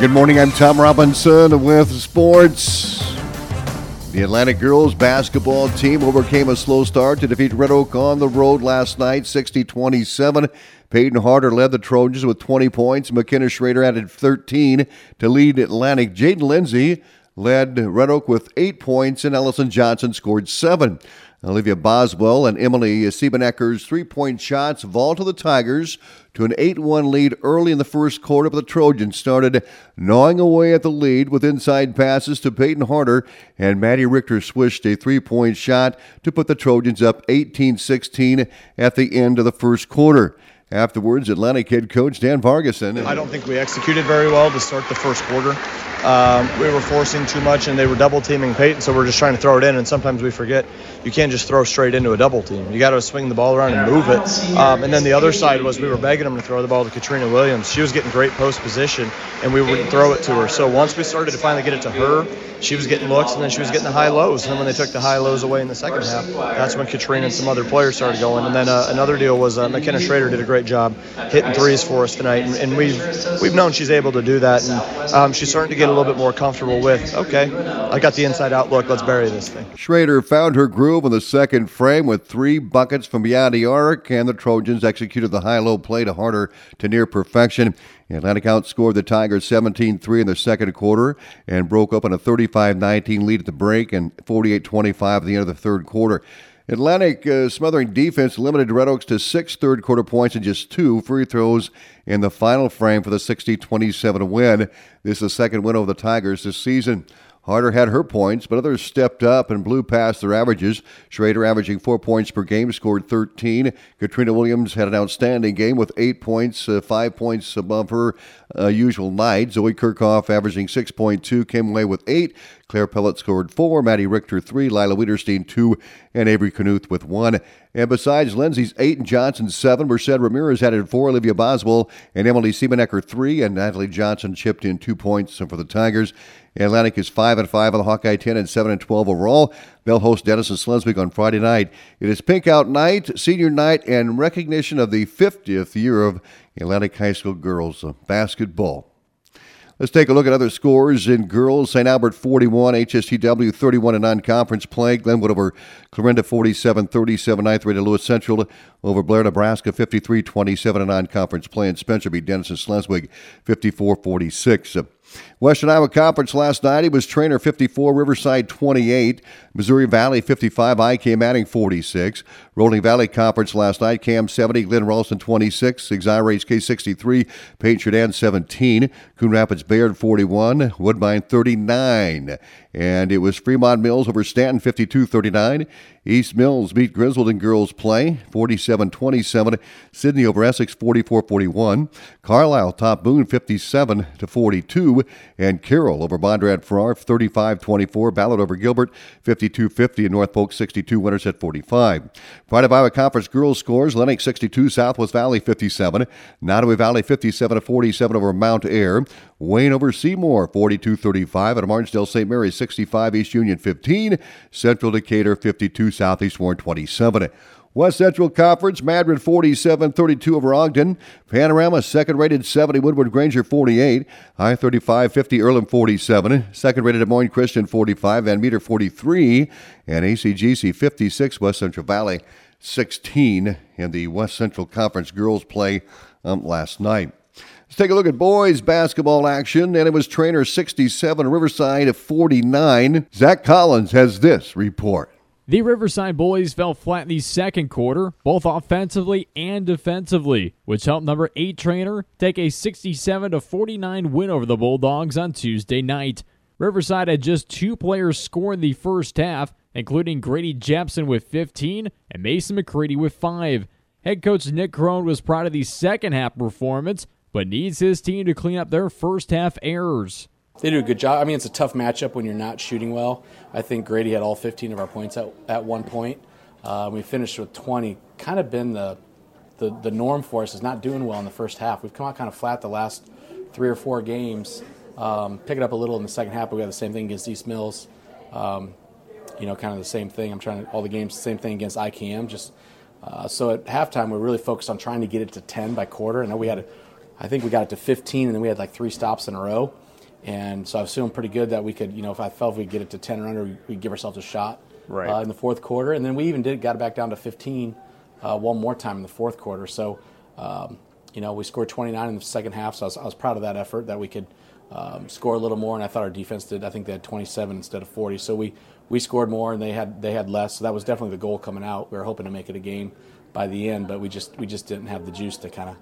Good morning, I'm Tom Robinson with sports. The Atlanta girls basketball team overcame a slow start to defeat Red Oak on the road last night, 60-27. Peyton Harder led the Trojans with 20 points. McKenna Schrader added 13 to lead Atlantic. Jaden Lindsey led Red Oak with 8 points, and Allison Johnson scored 7. Olivia Boswell and Emily Siebenecker's three-point shots vaulted the Tigers to an 8-1 lead early in the first quarter, but the Trojans started gnawing away at the lead with inside passes to Peyton Harder, and Maddie Richter swished a three-point shot to put the Trojans up 18-16 at the end of the first quarter. Afterwards, Atlantic head coach Dan Vargason. I don't think we executed very well to start the first quarter. We were forcing too much, and they were double-teaming Peyton, so we're just trying to throw it in, and sometimes we forget you can't just throw straight into a double-team. You got to swing the ball around and move it. And then the other side was we were begging them to throw the ball to Katrina Williams. She was getting great post position, and we wouldn't throw it to her. So once we started to finally get it to her, she was getting looks, and then she was getting the high-lows. And then when they took the high-lows away in the second half, that's when Katrina and some other players started going. And then another deal was McKenna Schrader did a great job hitting threes for us tonight, and we've known she's able to do that, and she's starting to get a little bit more comfortable with, okay, I got the inside out look, let's bury this thing. Schrader found her groove in the second frame with 3 buckets from beyond the arc, and the Trojans executed the high-low play to Harder to near perfection. Atlantic outscored the Tigers 17-3 in the second quarter and broke up on a 35-19 lead at the break and 48-25 at the end of the third quarter. Atlantic smothering defense limited Red Oaks to 6 third-quarter points and just 2 free throws in the final frame for the 60-27 win. This is the second win over the Tigers this season. Harder had her points, but others stepped up and blew past their averages. Schrader, averaging 4 points per game, scored 13. Katrina Williams had an outstanding game with 8 points, 5 points above her usual night. Zoe Kirchhoff, averaging 6.2, came away with 8. Claire Pellett scored 4, Maddie Richter 3, Lila Wiederstein 2, and Avery Knuth with 1. And besides Lindsey's 8 and Johnson's 7, Merced Ramirez added 4, Olivia Boswell and Emily Siebenecker 3, and Natalie Johnson chipped in 2 points for the Tigers. Atlantic is 5-5 on the Hawkeye, 10-7-12 overall. They'll host Denison Slesvig on Friday night. It is Pink Out Night, Senior Night, and recognition of the 50th year of Atlantic High School girls basketball. Let's take a look at other scores in girls. St. Albert 41, HSTW 31 in non-conference play. Glenwood over Clarinda 47-37. Ninth rated Lewis Central over Blair, Nebraska 53-27 in non-conference play. And Spencer beat Denison Slesvig 54-46. Western Iowa Conference last night, it was Trainer 54, Riverside 28, Missouri Valley 55, IK Manning 46. Rolling Valley Conference last night, Cam 70, Glenn Ralston 26, Exire HK 63, Peyton Sheridan 17, Coon Rapids Bayard 41, Woodbine 39. And it was Fremont Mills over Stanton 52-39. East Mills beat Griswold in girls play 47-27. Sydney over Essex 44-41. Carlisle top Boone 57-42. And Carroll over Bondurant Farrar 35-24. Ballard over Gilbert 52-50. And North Polk 62. Winterset 45. Pride of Iowa Conference girls scores: Lenox 62, Southwest Valley 57. Nottoway Valley 57-47 over Mount Air. Wayne over Seymour 42-35. And Martinsdale St. Mary's 65, East Union 15. Central Decatur 52, Southeast Warren 27. West Central Conference, Madrid 47-32 over Ogden. Panorama, second-rated 70, Woodward Granger 48. High 35-50, Earlham 47. Second-rated Des Moines Christian 45, Van Meter 43. And ACGC 56, West Central Valley 16 in the West Central Conference girls play last night. Let's take a look at boys basketball action, and it was Trainer 67, Riverside 49. Zach Collins has this report. The Riverside boys fell flat in the second quarter, both offensively and defensively, which helped number 8 Trainer take a 67-49 win over the Bulldogs on Tuesday night. Riverside had just 2 players score in the first half, including Grady Jepsen with 15 and Mason McCready with 5. Head coach Nick Krohn was proud of the second half performance, but needs his team to clean up their first half errors. They do a good job. I mean, it's a tough matchup when you're not shooting well. I think Grady had all 15 of our points at one point. We finished with 20. Kind of been the norm for us is not doing well in the first half. We've come out kind of flat the last 3 or 4 games. Pick it up a little in the second half. But we had the same thing against East Mills. Kind of the same thing. I'm trying to, all the games, same thing against IKM. So at halftime, we really focused on trying to get it to 10 by quarter. I know we had, I think we got it to 15, and then we had like 3 stops in a row. And so I was feeling pretty good that we could, you know, if I felt if we'd get it to 10 or under, we'd give ourselves a shot in the fourth quarter. And then we even got it back down to 15 one more time in the fourth quarter. So, you know, we scored 29 in the second half, so I was proud of that effort that we could score a little more. And I thought our defense did. I think they had 27 instead of 40. So we scored more and they had less. So that was definitely the goal coming out. We were hoping to make it a game by the end, but we just didn't have the juice to kind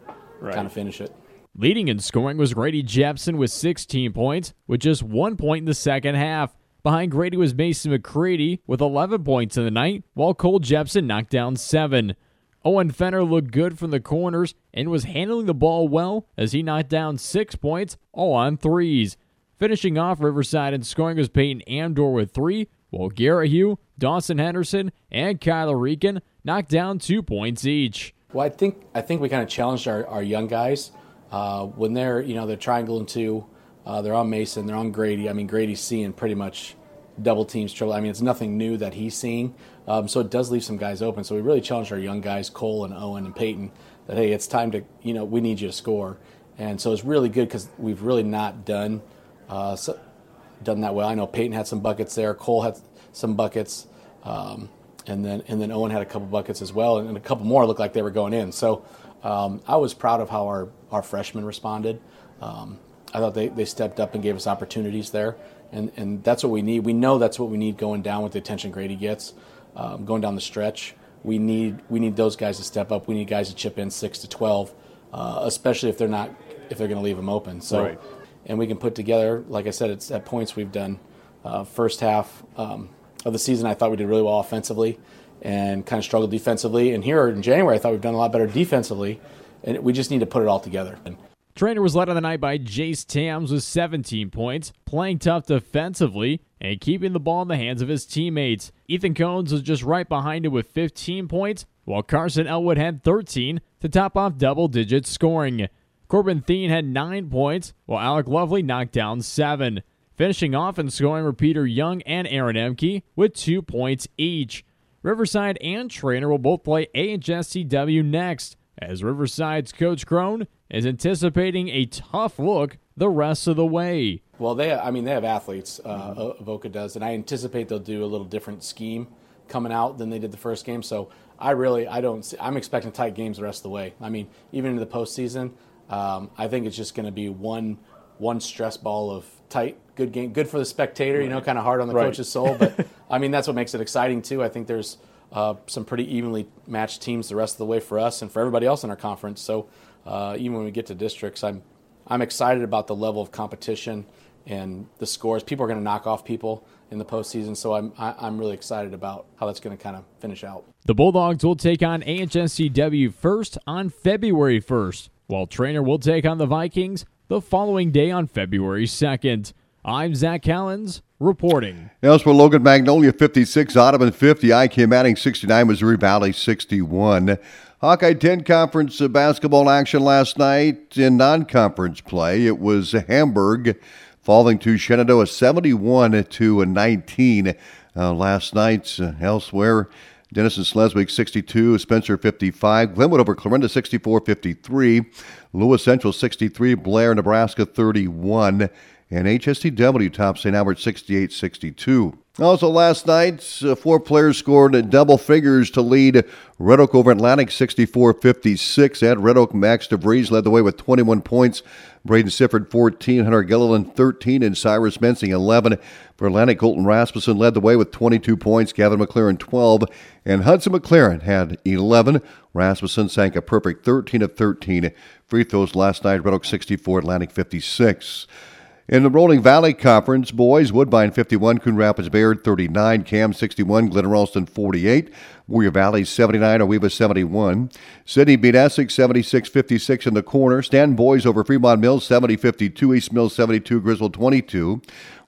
of finish it. Leading in scoring was Grady Jepsen with 16 points, with just 1 point in the second half. Behind Grady was Mason McCready with 11 points in the night, while Cole Jepsen knocked down 7. Owen Fenner looked good from the corners and was handling the ball well as he knocked down 6 points, all on threes. Finishing off Riverside in scoring was Peyton Amdor with 3, while Garrett Hugh, Dawson Henderson, and Kyler Rikan knocked down 2 points each. Well, I think we kind of challenged our young guys. When they're, you know, they're triangling two, they're on Mason, they're on Grady. I mean, Grady's seeing pretty much double teams, triple. I mean, it's nothing new that he's seeing. So it does leave some guys open. So we really challenged our young guys, Cole and Owen and Peyton, that, hey, it's time to, you know, we need you to score. And so it's really good because we've really not done that well. I know Peyton had some buckets there. Cole had some buckets. And then Owen had a couple buckets as well. And a couple more looked like they were going in. So I was proud of how our freshmen responded. I thought they stepped up and gave us opportunities there. And that's what we need. We know that's what we need going down with the attention Grady gets, going down the stretch. We need those guys to step up. We need guys to chip in 6 to 12, especially if they're going to leave them open. So, right. And we can put together, like I said, it's at points we've done. First half of the season, I thought we did really well offensively and kind of struggled defensively. And here in January, I thought we've done a lot better defensively, and we just need to put it all together. Trainer was led on the night by Jace Tams with 17 points, playing tough defensively and keeping the ball in the hands of his teammates. Ethan Kohns was just right behind him with 15 points, while Carson Elwood had 13 to top off double-digit scoring. Corbin Thien had 9 points, while Alec Lovely knocked down 7. Finishing off and scoring were Peter Young and Aaron Emke with 2 points each. Riverside and Trainer will both play AHSCW next, as Riverside's Coach Krohn is anticipating a tough look the rest of the way. Well, they have athletes, Avoca does, and I anticipate they'll do a little different scheme coming out than they did the first game. So I'm expecting tight games the rest of the way. I mean, even into the postseason, I think it's just going to be one stress ball of tight, good game, good for the spectator, you know, kind of hard on the coach's soul. But, I mean, that's what makes it exciting, too. I think there's some pretty evenly matched teams the rest of the way for us and for everybody else in our conference. So even when we get to districts, I'm excited about the level of competition and the scores. People are going to knock off people in the postseason, so I'm really excited about how that's going to kind of finish out. The Bulldogs will take on AHSCW first on February 1st, while Trainer will take on the Vikings the following day on February 2nd. I'm Zach Collins reporting. Elsewhere, Logan Magnolia 56, Ottoman 50, IK Manning 69, Missouri Valley 61. Hawkeye 10 conference basketball action last night in non-conference play. It was Hamburg falling to Shenandoah 71-19 last night. Elsewhere, Denison Sleswig 62, Spencer 55, Glenwood over Clarinda 64-53, Lewis Central 63, Blair, Nebraska 31, and HSTW topped St. Albert 68-62. Also last night, 4 players scored double figures to lead Red Oak over Atlantic 64-56. At Red Oak, Max DeVries led the way with 21 points. Braden Sifford 14, Hunter Gilliland 13, and Cyrus Mensing 11. For Atlantic, Colton Rasmussen led the way with 22 points. Gavin McLaren 12, and Hudson McLaren had 11. Rasmussen sank a perfect 13 of 13 free throws last night. Red Oak 64, Atlantic 56. In the Rolling Valley Conference, boys, Woodbine 51, Coon Rapids Baird 39, Cam 61, Glen Ralston 48, Warrior Valley 79, Oweva 71. Sydney beat Essex 76-56 in the corner. Stanton boys over Fremont Mills 70-52, East Mills 72, Griswold 22.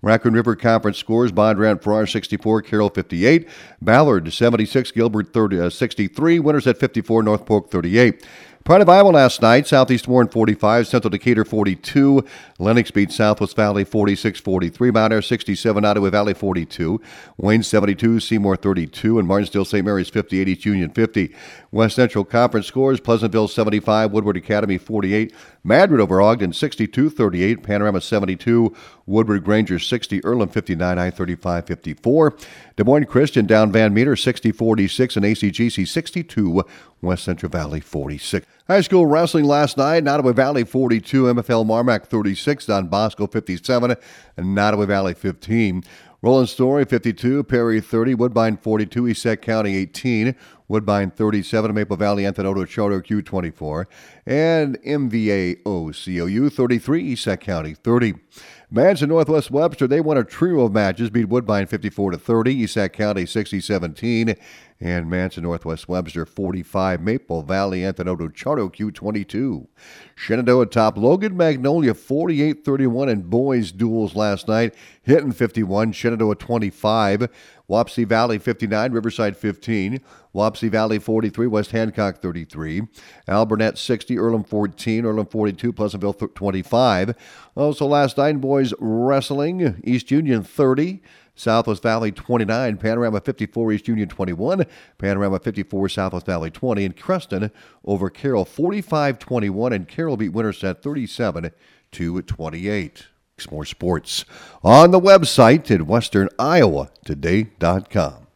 Raccoon River Conference scores, Bondurant Farrar 64, Carroll 58, Ballard 76, Gilbert 63, Winterset 54, North Polk 38. Pride of Iowa last night, Southeast Warren 45, Central Decatur 42, Lenox beat Southwest Valley 46-43, Mount Air 67, Ottawa Valley 42, Wayne 72, Seymour 32, and Martinsville St. Mary's 58, East Union 50. West Central Conference scores, Pleasantville 75, Woodward Academy 48, Madrid over Ogden 62-38, Panorama 72, Woodward Granger 60, Earlham 59, I-35-54. Des Moines Christian down Van Meter 60-46, and ACGC 62, West Central Valley 46. High school wrestling last night, Nottoway Valley 42, MFL Marmac 36, Don Bosco 57, and Nottoway Valley 15. Roland Story 52, Perry 30, Woodbine 42, Essex County 18, Woodbine 37, Maple Valley Antinoto Charter Q 24, and MVAOCOU 33, Essex County 30. Madison Northwest Webster, they won a trio of matches, beat Woodbine 54-30, Essex County 60-17, and Madison Northwest Webster 45, Maple Valley Antinoto Charter Q 22. Shenandoah top Logan Magnolia 48-31 in boys duels last night, Hinton 51, Shenandoah 25, Wapsie Valley 59, Riverside 15, Wapsie Valley 43, West Hancock 33, Alburnett 60, Earlham 14, Earlham 42, Pleasantville 25. Also last night, boys wrestling, East Union 30, Southwest Valley 29, Panorama 54, East Union 21, Panorama 54, Southwest Valley 20, and Creston over Carroll 45-21, and Carroll beat Winterset 37-28. More sports on the website at westerniowatoday.com.